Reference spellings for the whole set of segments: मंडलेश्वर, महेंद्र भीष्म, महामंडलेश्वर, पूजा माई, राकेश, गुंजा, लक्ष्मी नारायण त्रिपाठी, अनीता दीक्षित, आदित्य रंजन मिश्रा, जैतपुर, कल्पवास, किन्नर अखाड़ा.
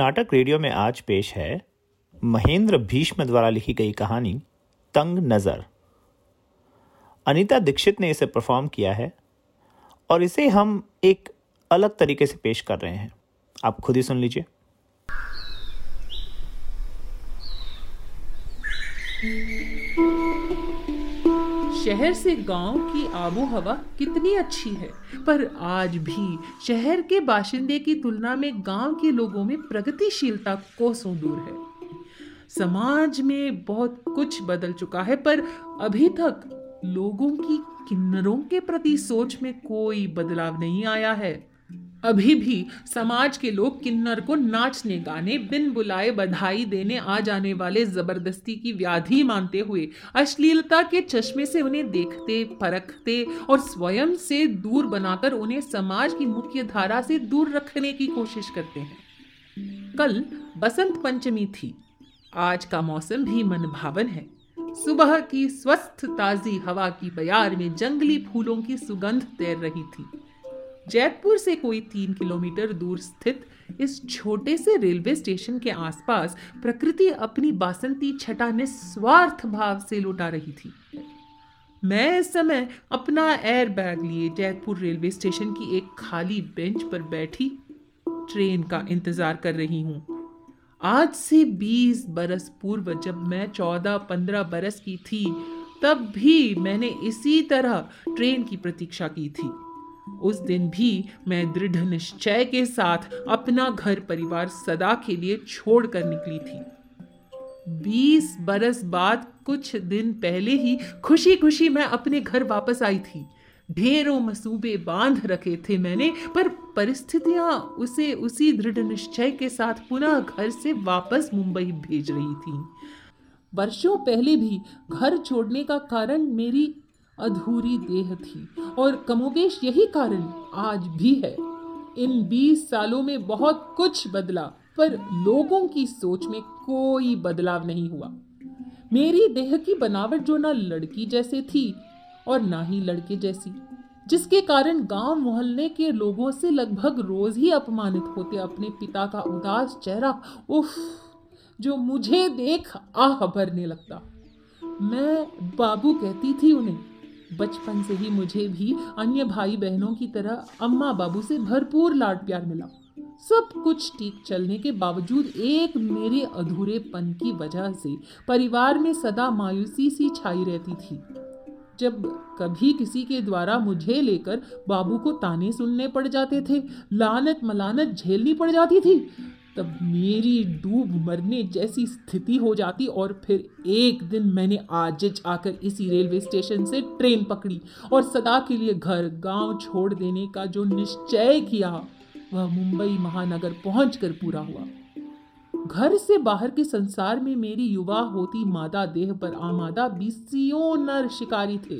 Karnataka radio में आज पेश है महेंद्र भीष्म द्वारा लिखी गई कहानी तंग नज़र। अनीता दीक्षित ने इसे परफॉर्म किया है और इसे हम एक अलग तरीके से पेश कर रहे हैं। आप खुद ही सुन लीजिए। शहर से गांव की आबोहवा कितनी अच्छी है, पर आज भी शहर के बाशिंदे की तुलना में गांव के लोगों में प्रगतिशीलता कोसों दूर है। समाज में बहुत कुछ बदल चुका है, पर अभी तक लोगों की किन्नरों के प्रति सोच में कोई बदलाव नहीं आया है। अभी भी समाज के लोग किन्नर को नाचने गाने, बिन बुलाए बधाई देने आ जाने वाले जबरदस्ती की व्याधि मानते हुए अश्लीलता के चश्मे से उन्हें देखते परखते और स्वयं से दूर बनाकर उन्हें समाज की मुख्य धारा से दूर रखने की कोशिश करते हैं। कल बसंत पंचमी थी। आज का मौसम भी मनभावन है। सुबह की स्वस्थ ताज़ी हवा की बयार में जंगली फूलों की सुगंध तैर रही थी। जैतपुर से कोई 3 किलोमीटर दूर स्थित इस छोटे से रेलवे स्टेशन के आसपास प्रकृति अपनी बासंती छटा निस्वार्थ भाव से लुटा रही थी। मैं इस समय अपना एयर बैग लिए जैतपुर रेलवे स्टेशन की एक खाली बेंच पर बैठी ट्रेन का इंतजार कर रही हूँ। आज से 20 बरस पूर्व जब मैं 14-15 बरस की थी, तब भी मैंने इसी तरह ट्रेन की प्रतीक्षा की थी। उस दिन भी मैं दृढ़ निश्चय के साथ अपना घर परिवार सदा के लिए छोड़ कर निकली थी। 20 बरस बाद कुछ दिन पहले ही खुशी खुशी मैं अपने घर वापस आई थी। ढेरों मसूबे बांध रखे थे मैंने, पर परिस्थितियां उसे उसी दृढ़ निश्चय के साथ पुनः घर से वापस मुंबई भेज रही थी। वर्षों पहले भी घर छोड़ने का कारण मेरी अधूरी देह थी और कमोबेश यही कारण आज भी है। इन 20 सालों में बहुत कुछ बदला, पर लोगों की सोच में कोई बदलाव नहीं हुआ। मेरी देह की बनावट जो ना लड़की जैसे थी और ना ही लड़के जैसी, जिसके कारण गांव मोहल्ले के लोगों से लगभग रोज ही अपमानित होते अपने पिता का उदास चेहरा उफ जो मुझे देख आह भरने लगता। मैं बाबू कहती थी उन्हें। बचपन से ही मुझे भी अन्य भाई बहनों की तरह अम्मा बाबू से भरपूर लाड प्यार मिला। सब कुछ ठीक चलने के बावजूद एक मेरे अधूरेपन की वजह से परिवार में सदा मायूसी सी छाई रहती थी। जब कभी किसी के द्वारा मुझे लेकर बाबू को ताने सुनने पड़ जाते थे, लानत मलानत झेलनी पड़ जाती थी, तब मेरी डूब मरने जैसी स्थिति हो जाती। और फिर एक दिन मैंने आजिज आकर इसी रेलवे स्टेशन से ट्रेन पकड़ी और सदा के लिए घर गांव छोड़ देने का जो निश्चय किया वह मुंबई महानगर पहुंचकर पूरा हुआ। घर से बाहर के संसार में मेरी युवा होती मादा देह पर आमादा बीसियों नर शिकारी थे।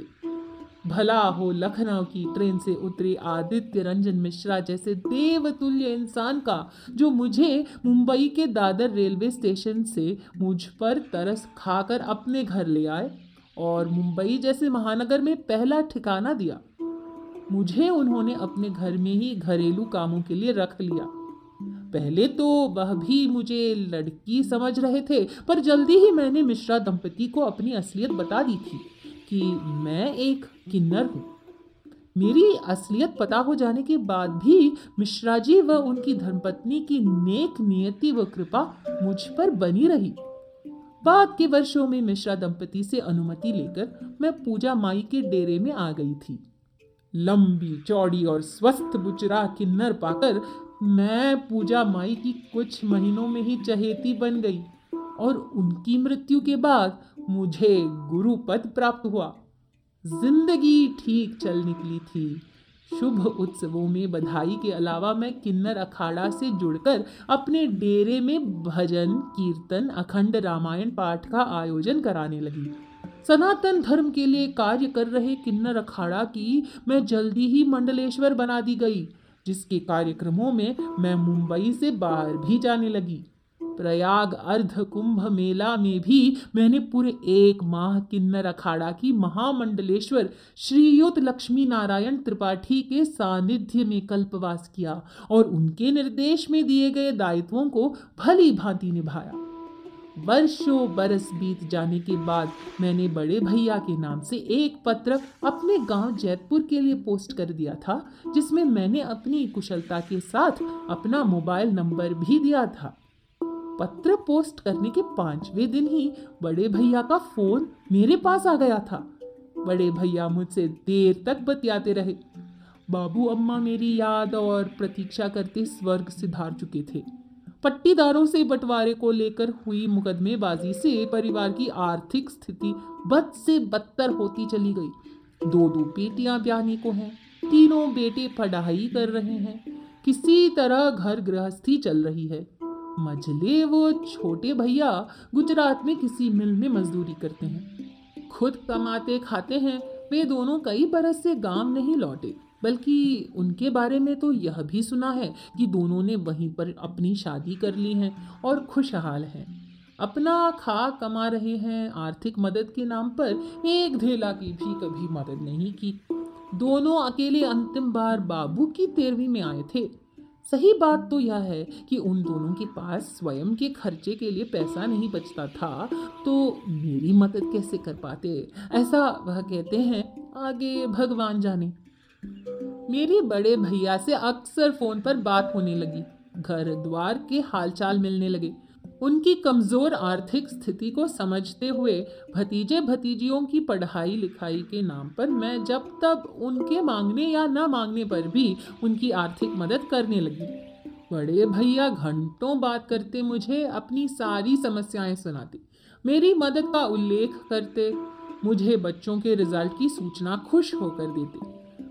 भला हो लखनऊ की ट्रेन से उतरे आदित्य रंजन मिश्रा जैसे देवतुल्य इंसान का, जो मुझे मुंबई के दादर रेलवे स्टेशन से मुझ पर तरस खाकर अपने घर ले आए और मुंबई जैसे महानगर में पहला ठिकाना दिया। मुझे उन्होंने अपने घर में ही घरेलू कामों के लिए रख लिया। पहले तो वह भी मुझे लड़की समझ रहे थे, पर जल्दी ही मैंने मिश्रा दंपति को अपनी असलियत बता दी थी कि मैं एक किन्नर हूँ। मेरी असलियत पता हो जाने के बाद भी मिश्रा जी व उनकी धर्मपत्नी की नेक नियति व कृपा मुझ पर बनी रही। बाद के वर्षों में मिश्रा दंपति से अनुमति लेकर मैं पूजा माई के डेरे में आ गई थी। लंबी चौड़ी और स्वस्थ बुचरा किन्नर पाकर मैं पूजा माई की कुछ महीनों में ही चहेती बन गई और उनकी मृत्यु के बाद मुझे गुरु पद प्राप्त हुआ। जिंदगी ठीक चल निकली थी। शुभ उत्सवों में बधाई के अलावा मैं किन्नर अखाड़ा से जुड़कर अपने डेरे में भजन कीर्तन अखंड रामायण पाठ का आयोजन कराने लगी। सनातन धर्म के लिए कार्य कर रहे किन्नर अखाड़ा की मैं जल्दी ही मंडलेश्वर बना दी गई, जिसके कार्यक्रमों में मैं मुंबई से बाहर भी जाने लगी। प्रयाग अर्ध कुंभ मेला में भी मैंने पूरे 1 माह किन्नर अखाड़ा की महामंडलेश्वर श्रीयुत लक्ष्मी नारायण त्रिपाठी के सानिध्य में कल्पवास किया और उनके निर्देश में दिए गए दायित्वों को भली भांति निभाया। वर्षों बरस बीत जाने के बाद मैंने बड़े भैया के नाम से एक पत्र अपने गांव जैतपुर के लिए पोस्ट कर दिया था, जिसमें मैंने अपनी कुशलता के साथ अपना मोबाइल नंबर भी दिया था। पत्र पोस्ट करने के 5वें दिन ही बड़े भैया का फोन मेरे पास आ गया था। बड़े भैया मुझसे देर तक बतियाते रहे। बाबू अम्मा मेरी याद और प्रतीक्षा करते स्वर्ग सिधार चुके थे। पट्टीदारों से बंटवारे को लेकर हुई मुकदमेबाजी से परिवार की आर्थिक स्थिति बद से बदतर होती चली गई। 2 बेटियां ब्याहने को हैं, 3 बेटे पढ़ाई कर रहे हैं, किसी तरह घर गृहस्थी चल रही है। मझले वो छोटे भैया गुजरात में किसी मिल में मजदूरी करते हैं। खुद कमाते खाते हैं। वे दोनों कई बरस से गांव नहीं लौटे, बल्कि उनके बारे में तो यह भी सुना है कि दोनों ने वहीं पर अपनी शादी कर ली है और खुशहाल हैं। अपना खा कमा रहे हैं। आर्थिक मदद के नाम पर एक ढेला की भी कभी मदद नहीं की। दोनों अकेले अंतिम बार बाबू की 13वीं में आए थे। सही बात तो यह है कि उन दोनों के पास स्वयं के खर्चे के लिए पैसा नहीं बचता था, तो मेरी मदद कैसे कर पाते, ऐसा वह कहते हैं। आगे भगवान जाने। मेरी बड़े भैया से अक्सर फ़ोन पर बात होने लगी। घर द्वार के हालचाल मिलने लगे। उनकी कमज़ोर आर्थिक स्थिति को समझते हुए भतीजे भतीजियों की पढ़ाई लिखाई के नाम पर मैं जब तब उनके मांगने या ना मांगने पर भी उनकी आर्थिक मदद करने लगी। बड़े भैया घंटों बात करते, मुझे अपनी सारी समस्याएं सुनाते, मेरी मदद का उल्लेख करते, मुझे बच्चों के रिजल्ट की सूचना खुश होकर देते,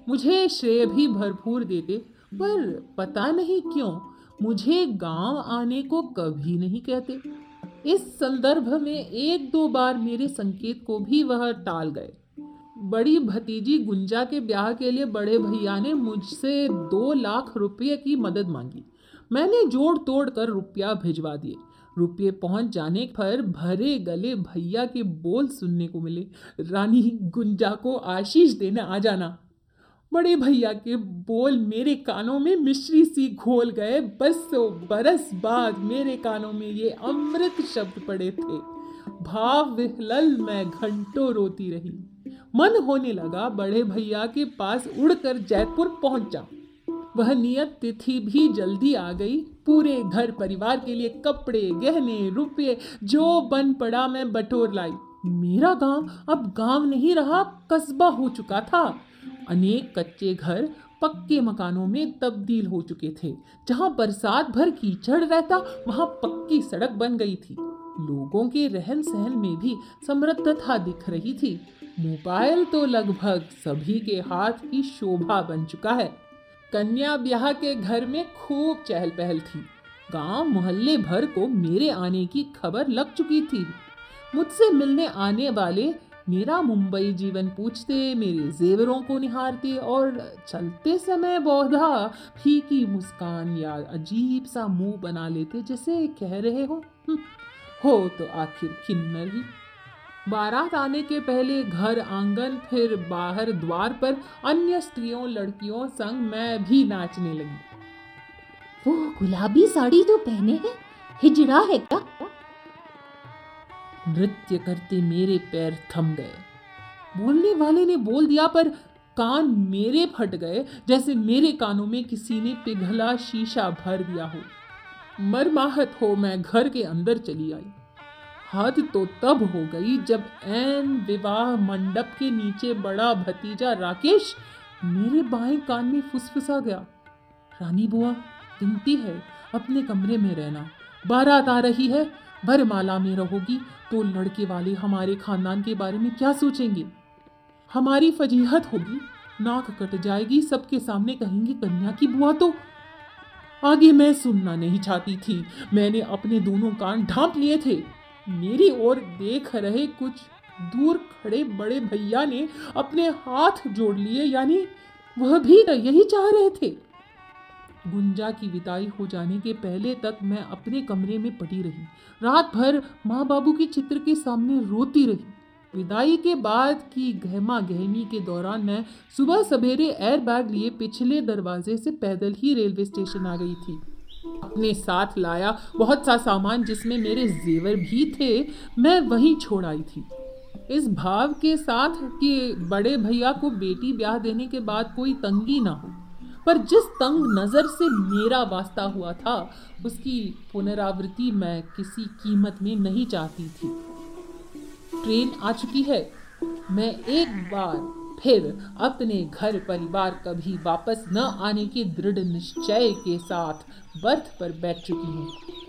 मुझे श्रेय भी भरपूर देते, पर पता नहीं क्यों मुझे गांव आने को कभी नहीं कहते। इस संदर्भ में 1-2 बार मेरे संकेत को भी वह टाल गए। बड़ी भतीजी गुंजा के ब्याह के लिए बड़े भैया ने मुझसे 2 लाख रुपये की मदद मांगी। मैंने जोड़ तोड़ कर रुपया भिजवा दिए। रुपये पहुंच जाने पर भरे गले भैया के बोल सुनने को मिले, रानी गुंजा को आशीष देने आ जाना। बड़े भैया के बोल मेरे कानों में मिश्री सी घोल गए। बरसों बरस बाद मेरे कानों में ये अमृत शब्द पड़े थे। भाव विह्वल मैं घंटों रोती रही। मन होने लगा बड़े भैया के पास उड़कर जयपुर पहुंच जाऊं। वह नियत तिथि भी जल्दी आ गई। पूरे घर परिवार के लिए कपड़े, गहने, रुपये जो बन पड़ा मैं बटोर लाई। मेरा गांव अब गांव नहीं रहा, कस्बा हो चुका था। अनेक कच्चे घर पक्के मकानों में तब्दील हो चुके थे। जहां बरसात भर कीचड़ रहता, वहां पक्की सड़क बन गई थी। लोगों के रहन सहन में भी समृद्धता दिख रही थी। मोबाइल तो लगभग सभी के हाथ की शोभा बन चुका है। कन्या ब्याह के घर में खूब चहल पहल थी। गांव मोहल्ले भर को मेरे आने की खबर लग चुकी थी। मुझसे मिलने आने वाले मेरा मुंबई जीवन पूछते, मेरे जेवरों को निहारते और चलते समय बौधा फीकी मुस्कान या अजीब सा मुंह बना लेते, जैसे कह रहे हो तो आखिर किन्नर ही। बारात आने के पहले घर आंगन फिर बाहर द्वार पर अन्य स्त्रियों लड़कियों संग मैं भी नाचने लगी। वो गुलाबी साड़ी जो पहने है, हिजड़ा है क्या? नृत्य करते मेरे पैर थम गए। बोलने वाले ने बोल दिया, पर कान मेरे फट गए, जैसे मेरे कानों में किसी ने पिघला शीशा भर दिया हो। मरमाहत हो मैं घर के अंदर चली आई। हद तो तब हो गई जब ऐन विवाह मंडप के नीचे बड़ा भतीजा राकेश मेरे बाएं कान में फुसफुसा गया। रानी बुआ, विनती है, अपने कमरे में रहना, बारात आ रही है। वरमाला में रहोगी तो लड़के वाले हमारे खानदान के बारे में क्या सोचेंगे? हमारी फजीहत होगी, नाक कट जाएगी, सबके सामने कहेंगे कन्या की बुआ। तो आगे मैं सुनना नहीं चाहती थी। मैंने अपने दोनों कान ढांप लिए थे। मेरी ओर देख रहे कुछ दूर खड़े बड़े भैया ने अपने हाथ जोड़ लिए, यानी वह भी यही चाह रहे थे। गुंजा की विदाई हो जाने के पहले तक मैं अपने कमरे में पड़ी रही। रात भर माँ बाबू की चित्र के सामने रोती रही। विदाई के बाद की गहमा गहमी के दौरान मैं सुबह सवेरे एयरबैग लिए पिछले दरवाजे से पैदल ही रेलवे स्टेशन आ गई थी। अपने साथ लाया बहुत सा सामान जिसमें मेरे जेवर भी थे, मैं वहीं छोड़ आई थी, इस भाव के साथ कि बड़े भैया को बेटी ब्याह देने के बाद कोई तंगी ना हो। पर जिस तंग नज़र से मेरा वास्ता हुआ था उसकी पुनरावृत्ति मैं किसी कीमत में नहीं चाहती थी। ट्रेन आ चुकी है। मैं एक बार फिर अपने घर परिवार कभी वापस न आने के दृढ़ निश्चय के साथ बर्थ पर बैठ चुकी हूँ।